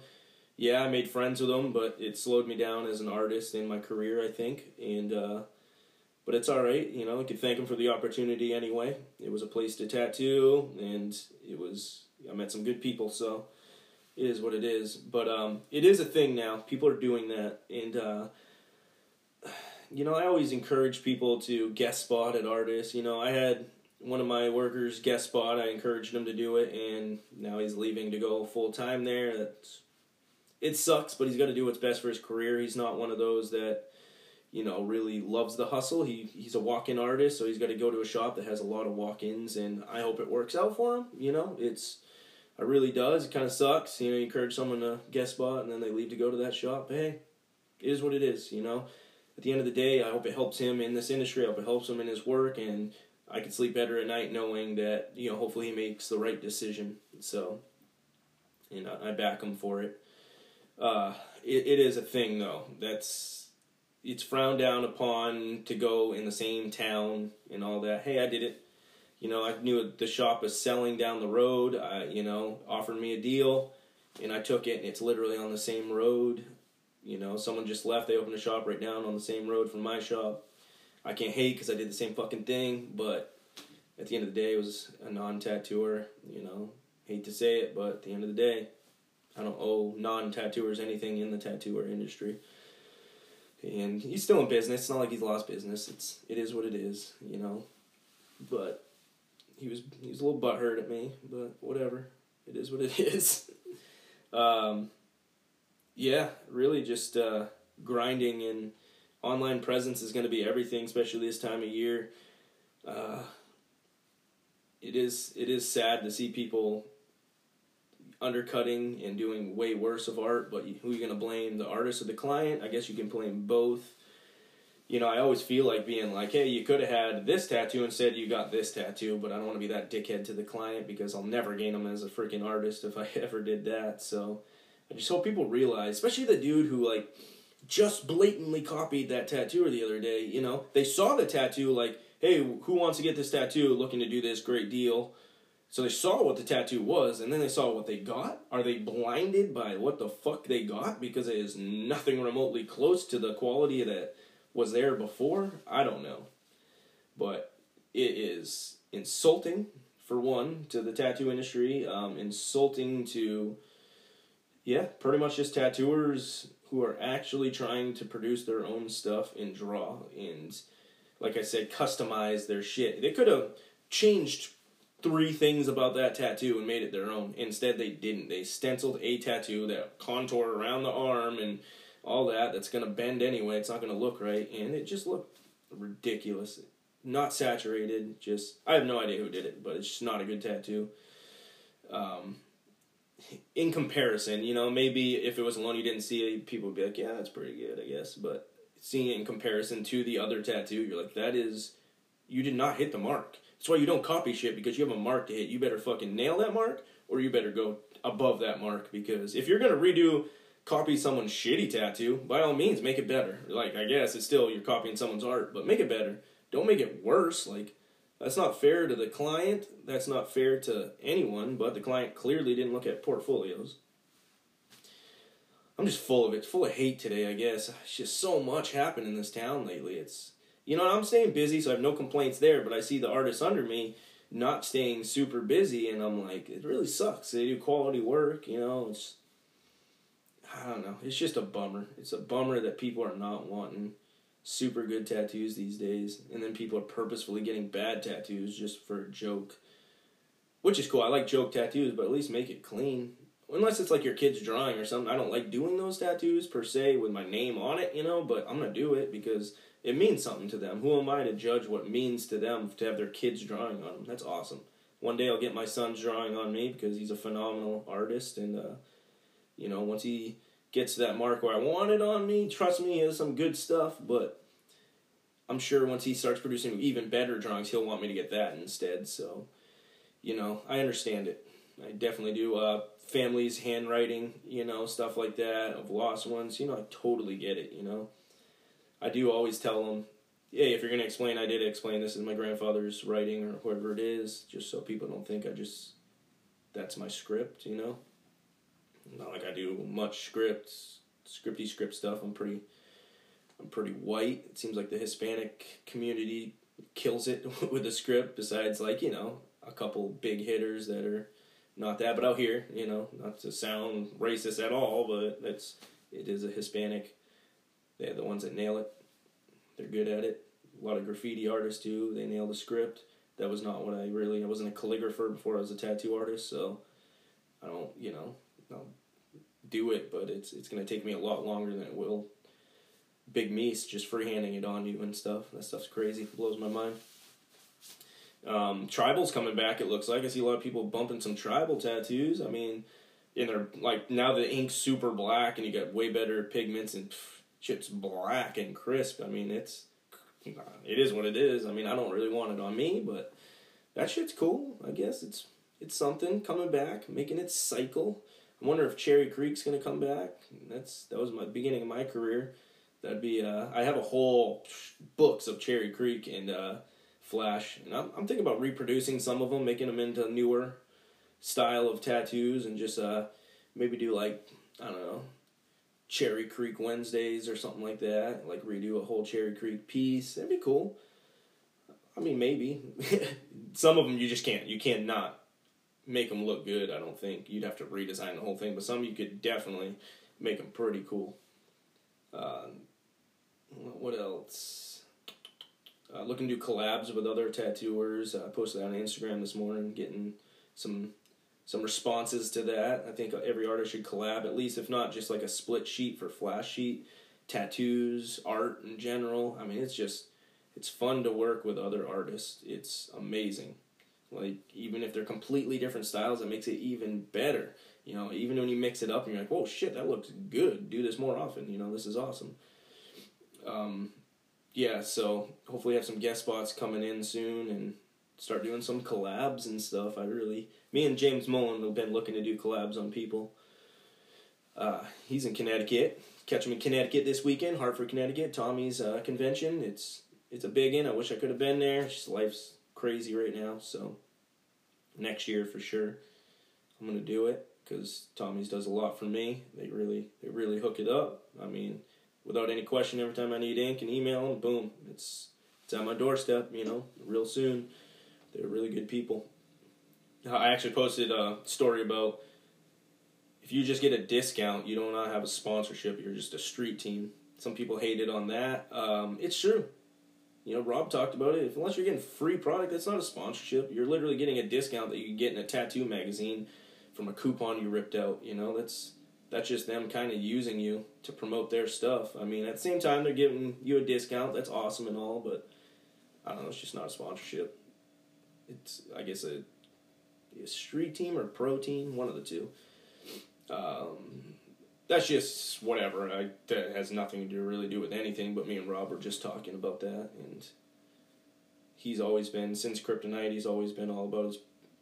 Yeah, I made friends with them, but it slowed me down as an artist in my career, I think. And, but it's all right, you know, I could thank them for the opportunity anyway. It was a place to tattoo, and I met some good people, so it is what it is. But it is a thing now. People are doing that. And, you know, I always encourage people to guest spot at artists. You know, I had one of my workers guest spot. I encouraged him to do it, and now he's leaving to go full-time there. It sucks, but he's got to do what's best for his career. He's not one of those that, you know, really loves the hustle. He's a walk-in artist, so he's got to go to a shop that has a lot of walk-ins, and I hope it works out for him. You know, it really does. It kind of sucks. You know, you encourage someone to guest spot, and then they leave to go to that shop. Hey, it is what it is, you know. At the end of the day, I hope it helps him in this industry. I hope it helps him in his work, and I could sleep better at night knowing that, you know, hopefully he makes the right decision. So, you know, I back him for it. It is a thing, though. It's frowned down upon to go in the same town and all that. Hey, I did it. You know, I knew the shop was selling down the road. You know, offered me a deal, and I took it, and it's literally on the same road. You know, someone just left. They opened a shop right down on the same road from my shop. I can't hate because I did the same fucking thing, but at the end of the day, it was a non-tattooer, you know. Hate to say it, but at the end of the day, I don't owe non-tattooers anything in the tattooer industry. And he's still in business. It's not like he's lost business. It is what it is, you know. But he was a little butthurt at me, but whatever. It is what it is. Yeah, really just grinding, and online presence is going to be everything, especially this time of year. It is sad to see people undercutting and doing way worse of art, but who are you going to blame, the artist or the client? I guess you can blame both. You know, I always feel like being like, hey, you could have had this tattoo instead, you got this tattoo, but I don't want to be that dickhead to the client because I'll never gain them as a freaking artist if I ever did that. So I just hope people realize, especially the dude who, like, just blatantly copied that tattooer the other day. You know, they saw the tattoo, like, hey, who wants to get this tattoo, looking to do this great deal? So they saw what the tattoo was, and then they saw what they got. Are they blinded by what the fuck they got? Because it is nothing remotely close to the quality that was there before. I don't know. But it is insulting, for one, to the tattoo industry. Insulting to, yeah, pretty much just tattooers who are actually trying to produce their own stuff and draw and, like I said, customize their shit. They could have changed three things about that tattoo and made it their own. Instead, they didn't. They stenciled a tattoo that contoured around the arm and all that. That's going to bend anyway. It's not going to look right. And it just looked ridiculous. Not saturated. Just, I have no idea who did it, but it's just not a good tattoo. In comparison, you know, maybe if it was alone, you didn't see it, people would be like, yeah, that's pretty good, I guess. But seeing it in comparison to the other tattoo, you're like, that is, you did not hit the mark. That's why you don't copy shit, because you have a mark to hit. You better fucking nail that mark, or you better go above that mark, because if you're going to copy someone's shitty tattoo, by all means, make it better. Like, I guess it's still, you're copying someone's art, but make it better. Don't make it worse. Like, that's not fair to the client. That's not fair to anyone, but the client clearly didn't look at portfolios. I'm just full of it. Full of hate today, I guess. It's just so much happened in this town lately. It's... You know, I'm staying busy, so I have no complaints there, but I see the artists under me not staying super busy, and I'm like, it really sucks. They do quality work, you know. It's, I don't know. It's just a bummer. It's a bummer that people are not wanting super good tattoos these days, and then people are purposefully getting bad tattoos just for a joke, which is cool. I like joke tattoos, but at least make it clean. Unless it's like your kid's drawing or something. I don't like doing those tattoos, per se, with my name on it, you know, but I'm going to do it because it means something to them. Who am I to judge what means to them to have their kids drawing on them? That's awesome. One day I'll get my son's drawing on me because he's a phenomenal artist. And, you know, once he gets to that mark where I want it on me, trust me, he has some good stuff. But I'm sure once he starts producing even better drawings, he'll want me to get that instead. So, you know, I understand it. I definitely do. Families, handwriting, you know, stuff like that, of lost ones. You know, I totally get it, you know. I do always tell them, hey, if you're going to explain, I did explain this is my grandfather's writing or whoever it is, just so people don't think that's my script, you know. Not like I do much scripty stuff. I'm pretty white. It seems like the Hispanic community kills it with the script, besides, like, you know, a couple big hitters that are not that, but out here, you know, not to sound racist at all, but it is a Hispanic. They're the ones that nail it. They're good at it. A lot of graffiti artists, too. They nail the script. That was not what I wasn't a calligrapher before I was a tattoo artist, so I don't, you know, I'll do it, but it's going to take me a lot longer than it will Big Meese just freehanding it on you and stuff. That stuff's crazy. It blows my mind. Tribal's coming back, it looks like. I see a lot of people bumping some tribal tattoos. I mean, and they're, like, now the ink's super black, and you got way better pigments, and shit's black and crisp. I mean, it is what it is. I mean, I don't really want it on me, but that shit's cool. I guess it's something coming back, making its cycle. I wonder if Cherry Creek's gonna come back. That was my beginning of my career. That'd be I have a whole books of Cherry Creek and Flash, and I'm thinking about reproducing some of them, making them into newer style of tattoos, and just maybe do, like, I don't know, Cherry Creek Wednesdays or something like that. Like, redo a whole Cherry Creek piece. That'd be cool. I mean, maybe. Some of them you just can't. You cannot make them look good, I don't think. You'd have to redesign the whole thing. But some you could definitely make them pretty cool. What else? Looking to do collabs with other tattooers. I posted that on Instagram this morning, getting some responses to that. I think every artist should collab, at least, if not just like a split sheet for flash sheet, tattoos, art in general. I mean, it's fun to work with other artists. It's amazing. Like, even if they're completely different styles, it makes it even better. You know, even when you mix it up and you're like, oh shit, that looks good. Do this more often. You know, this is awesome. Yeah, so hopefully have some guest spots coming in soon and start doing some collabs and stuff. Me and James Mullen have been looking to do collabs on people. He's in Connecticut. Catch him in Connecticut this weekend, Hartford, Connecticut, Tommy's convention. It's a big one. I wish I could have been there. Just life's crazy right now, so next year for sure I'm gonna do it, because Tommy's does a lot for me. They really hook it up. I mean, without any question, every time I need ink and email them, boom, it's at my doorstep, you know, real soon. They're really good people. I actually posted a story about, if you just get a discount, you do not have a sponsorship, you're just a street team. Some people hated on that. It's true. You know, Rob talked about it. If, unless you're getting free product, that's not a sponsorship. You're literally getting a discount that you get in a tattoo magazine from a coupon you ripped out. You know, that's just them kind of using you to promote their stuff. I mean, at the same time, they're giving you a discount. That's awesome and all, but I don't know. It's just not a sponsorship. It's, I guess, a street team or pro team, one of the two. That's just whatever. That has nothing to really do with anything, but me and Rob were just talking about that, and he's always been, since Kryptonite, he's always been all about his,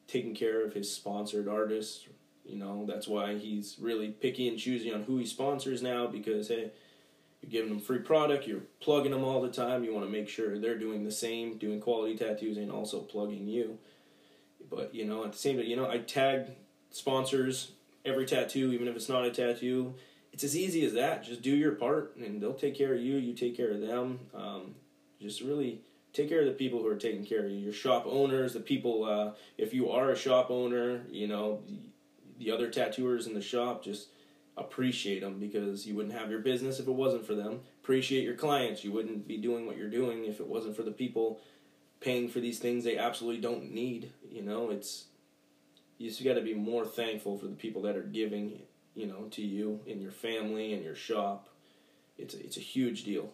taking care of his sponsored artists. You know, that's why he's really picky and choosy on who he sponsors now, because, hey, you're giving them free product, you're plugging them all the time, you want to make sure they're doing the same, doing quality tattoos and also plugging you. But, you know, at the same time, you know, I tag sponsors every tattoo, even if it's not a tattoo. It's as easy as that. Just do your part, and they'll take care of you. You take care of them. Just really take care of the people who are taking care of you. Your shop owners, the people, if you are a shop owner, you know, the other tattooers in the shop, just appreciate them, because you wouldn't have your business if it wasn't for them. Appreciate your clients. You wouldn't be doing what you're doing if it wasn't for the people paying for these things they absolutely don't need. You know, it's, you just got to be more thankful for the people that are giving, you know, to you and your family and your shop. It's a huge deal.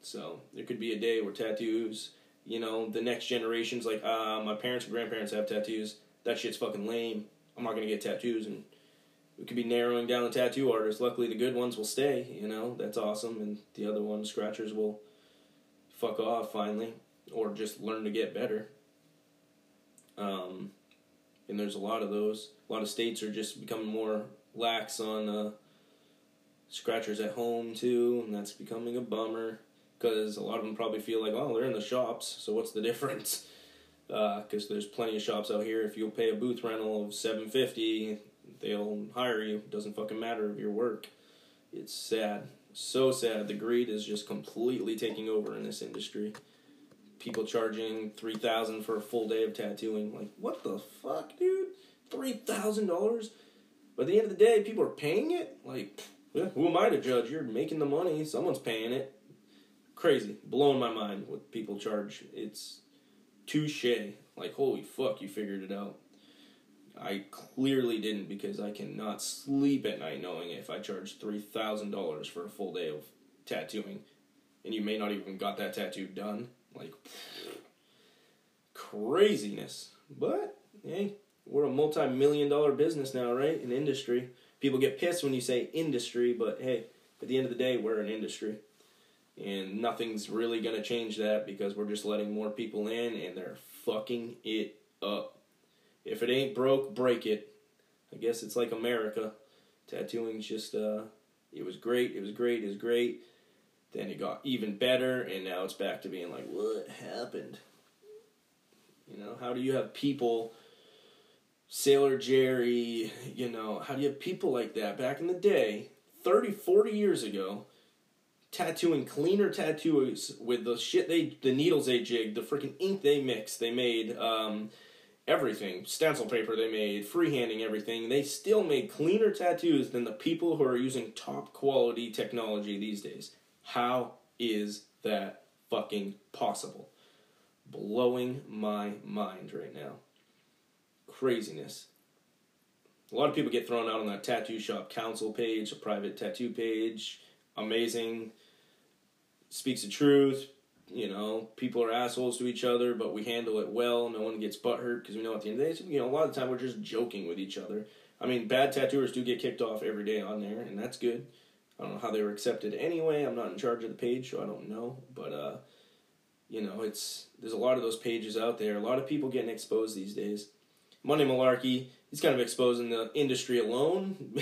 So there could be a day where tattoos, you know, the next generation's like, my parents and grandparents have tattoos. That shit's fucking lame. I'm not going to get tattoos. And we could be narrowing down the tattoo artists. Luckily, the good ones will stay, you know. That's awesome. And the other ones, scratchers, will fuck off finally, or just learn to get better. And there's a lot of those. A lot of states are just becoming more lax on scratchers at home, too, and that's becoming a bummer, because a lot of them probably feel like, oh, they're in the shops, so what's the difference? Because there's plenty of shops out here. If you'll pay a booth rental of $750, they'll hire you. It doesn't fucking matter of your work. It's sad. So sad. The greed is just completely taking over in this industry. People charging $3,000 for a full day of tattooing. Like, what the fuck, dude? $3,000? But at the end of the day, people are paying it? Like, who am I to judge? You're making the money. Someone's paying it. Crazy. Blowing my mind what people charge. It's touche. Like, holy fuck, you figured it out. I clearly didn't, because I cannot sleep at night knowing if I charged $3,000 for a full day of tattooing, and you may not even got that tattoo done. Like, craziness. But, hey, we're a multi-million-dollar business now, right? An industry. People get pissed when you say industry, but, hey, at the end of the day, we're an industry. And nothing's really going to change that, because we're just letting more people in, and they're fucking it up. If it ain't broke, break it. I guess it's like America. Tattooing's just, it was great. Then it got even better, and now it's back to being like, what happened? You know, how do you have people, Sailor Jerry, you know, how do you have people like that back in the day, 30, 40 years ago, tattooing cleaner tattoos with the shit the needles they jigged, the freaking ink they mixed, they made everything, stencil paper they made, freehanding everything. They still made cleaner tattoos than the people who are using top quality technology these days. How is that fucking possible? Blowing my mind right now. Craziness. A lot of people get thrown out on that tattoo shop council page, a private tattoo page. Amazing. Speaks the truth. You know, people are assholes to each other, but we handle it well. No one gets butthurt, because we know at the end of the day, you know, a lot of the time we're just joking with each other. I mean, bad tattooers do get kicked off every day on there, and that's good. I don't know how they were accepted anyway. I'm not in charge of the page, so I don't know. But, you know, there's a lot of those pages out there. A lot of people getting exposed these days. Monday Malarkey, he's kind of exposing the industry alone.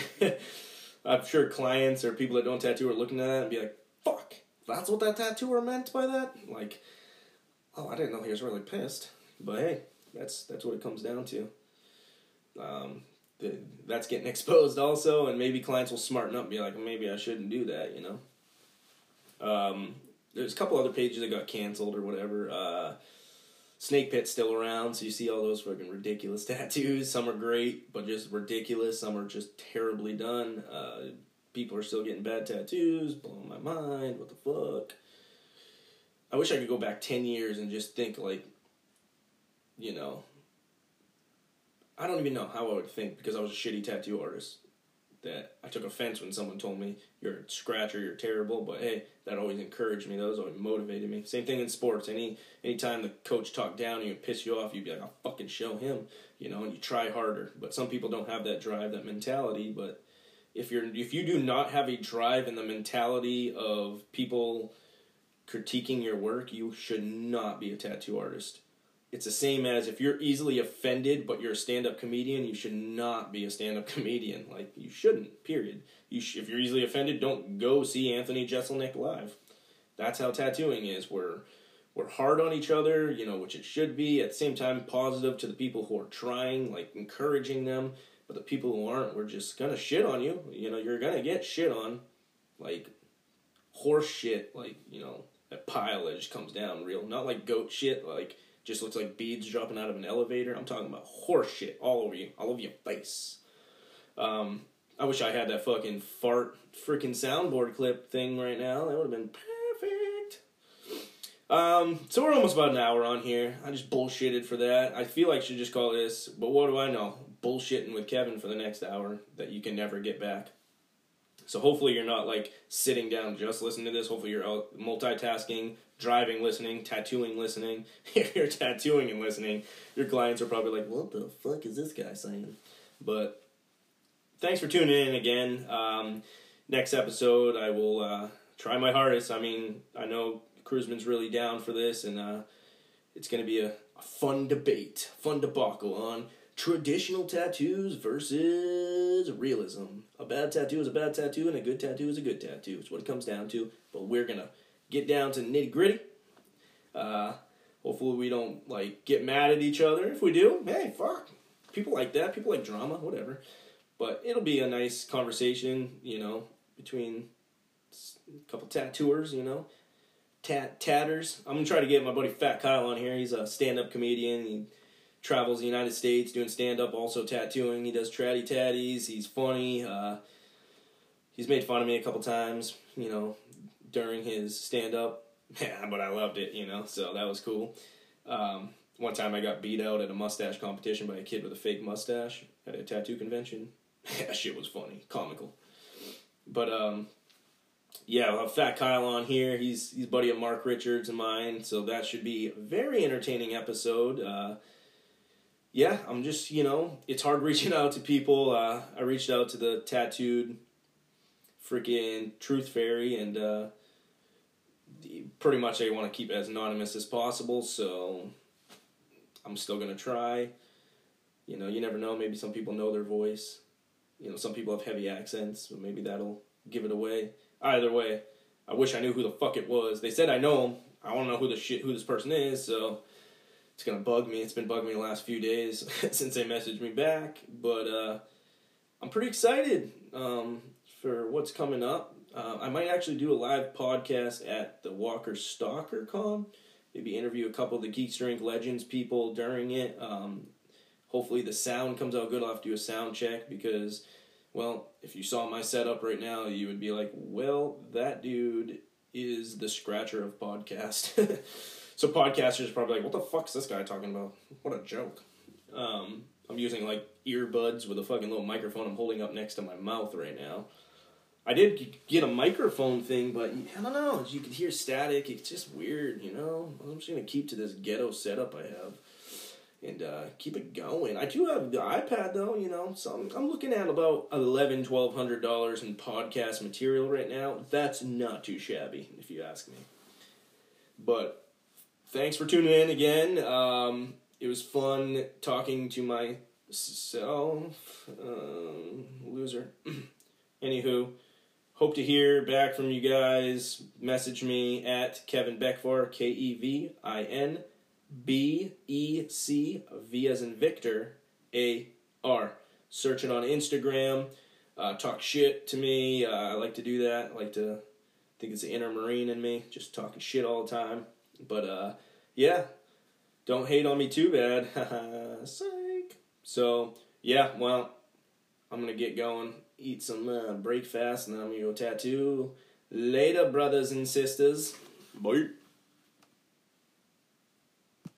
I'm sure clients or people that don't tattoo are looking at that and be like, fuck, that's what that tattooer meant by that? Like, oh, I didn't know he was really pissed. But, hey, that's what it comes down to. That's getting exposed also, and maybe clients will smarten up and be like, maybe I shouldn't do that, you know. There's a couple other pages that got canceled or whatever. Snake Pit's still around, so you see all those fucking ridiculous tattoos. Some are great, but just ridiculous. Some are just terribly done. People are still getting bad tattoos. Blowing my mind. What the fuck? I wish I could go back 10 years and just think, like, you know, I don't even know how I would think, because I was a shitty tattoo artist, that I took offense when someone told me, you're a scratcher, you're terrible, but hey, that always encouraged me, that was always motivated me. Same thing in sports, anytime the coach talked down and pissed you off, you'd be like, I'll fucking show him, you know, and you try harder. But some people don't have that drive, that mentality, but if you do not have a drive and the mentality of people critiquing your work, you should not be a tattoo artist. It's the same as if you're easily offended, but you're a stand-up comedian, you should not be a stand-up comedian. Like, you shouldn't, period. If you're easily offended, don't go see Anthony Jeselnik live. That's how tattooing is. We're hard on each other, you know, which it should be. At the same time, positive to the people who are trying, like, encouraging them. But the people who aren't, we're just gonna shit on you. You know, you're gonna get shit on. Like, horse shit, like, you know, that pile that just comes down real. Not like goat shit, like, just looks like beads dropping out of an elevator. I'm talking about horse shit all over you. All over your face. I wish I had that fucking fart freaking soundboard clip thing right now. That would have been perfect. So we're almost about an hour on here. I just bullshitted for that. I feel like I should just call this, but what do I know? Bullshitting with Kevin for the next hour that you can never get back. So hopefully you're not, like, sitting down just listening to this. Hopefully you're out multitasking, driving, listening, tattooing, listening. If you're tattooing and listening, your clients are probably like, what the fuck is this guy saying? But thanks for tuning in again. Next episode, I will try my hardest. I mean, I know Kruseman's really down for this, and it's going to be a fun debate, fun debacle on traditional tattoos versus realism. A bad tattoo is a bad tattoo, and a good tattoo is a good tattoo. It's what it comes down to. But we're gonna get down to nitty gritty. Hopefully we don't, like, get mad at each other. If we do, hey, fuck. People like that. People like drama. Whatever. But it'll be a nice conversation, you know, between a couple tattooers, you know, tatters. I'm gonna try to get my buddy Fat Kyle on here. He's a stand-up comedian. He travels the United States doing stand-up, also tattooing. He does tratty tatties. He's funny. He's made fun of me a couple times, you know, during his stand-up. Yeah, but I loved it, you know, so that was cool. One time I got beat out at a mustache competition by a kid with a fake mustache at a tattoo convention. That shit was funny. Comical. But, yeah, we'll have Fat Kyle on here. He's a buddy of Mark Richards and mine, so that should be a very entertaining episode. Yeah, I'm just, you know, it's hard reaching out to people. I reached out to the Tattooed freaking Truth Fairy, and pretty much I want to keep it as anonymous as possible, so I'm still going to try. You know, you never know. Maybe some people know their voice. You know, some people have heavy accents, but maybe that'll give it away. Either way, I wish I knew who the fuck it was. They said I know him. I want to know who this person is, so it's going to bug me. It's been bugging me the last few days since they messaged me back. But I'm pretty excited for what's coming up. I might actually do a live podcast at the Walker Stalker Con. Maybe interview a couple of the Geeks Drink Legends people during it. Hopefully the sound comes out good. I'll have to do a sound check because, well, if you saw my setup right now, you would be like, well, that dude is the scratcher of podcast. So podcasters are probably like, what the fuck's this guy talking about? What a joke. I'm using, like, earbuds with a fucking little microphone I'm holding up next to my mouth right now. I did get a microphone thing, but I don't know. You could hear static. It's just weird, you know? I'm just going to keep to this ghetto setup I have and keep it going. I do have the iPad, though, you know? So I'm looking at about $1,100, $1,200 in podcast material right now. That's not too shabby, if you ask me. But thanks for tuning in again. It was fun talking to myself. Loser. Anywho, hope to hear back from you guys. Message me at Kevin Beckvar, KevinBecv as in Victor, A-R. Search it on Instagram. Talk shit to me. I like to do that. I think it's the inner Marine in me, just talking shit all the time. But, yeah, don't hate on me too bad. Psych. So, yeah, well, I'm going to get going, eat some breakfast, and then I'm going to go tattoo. Later, brothers and sisters. Bye.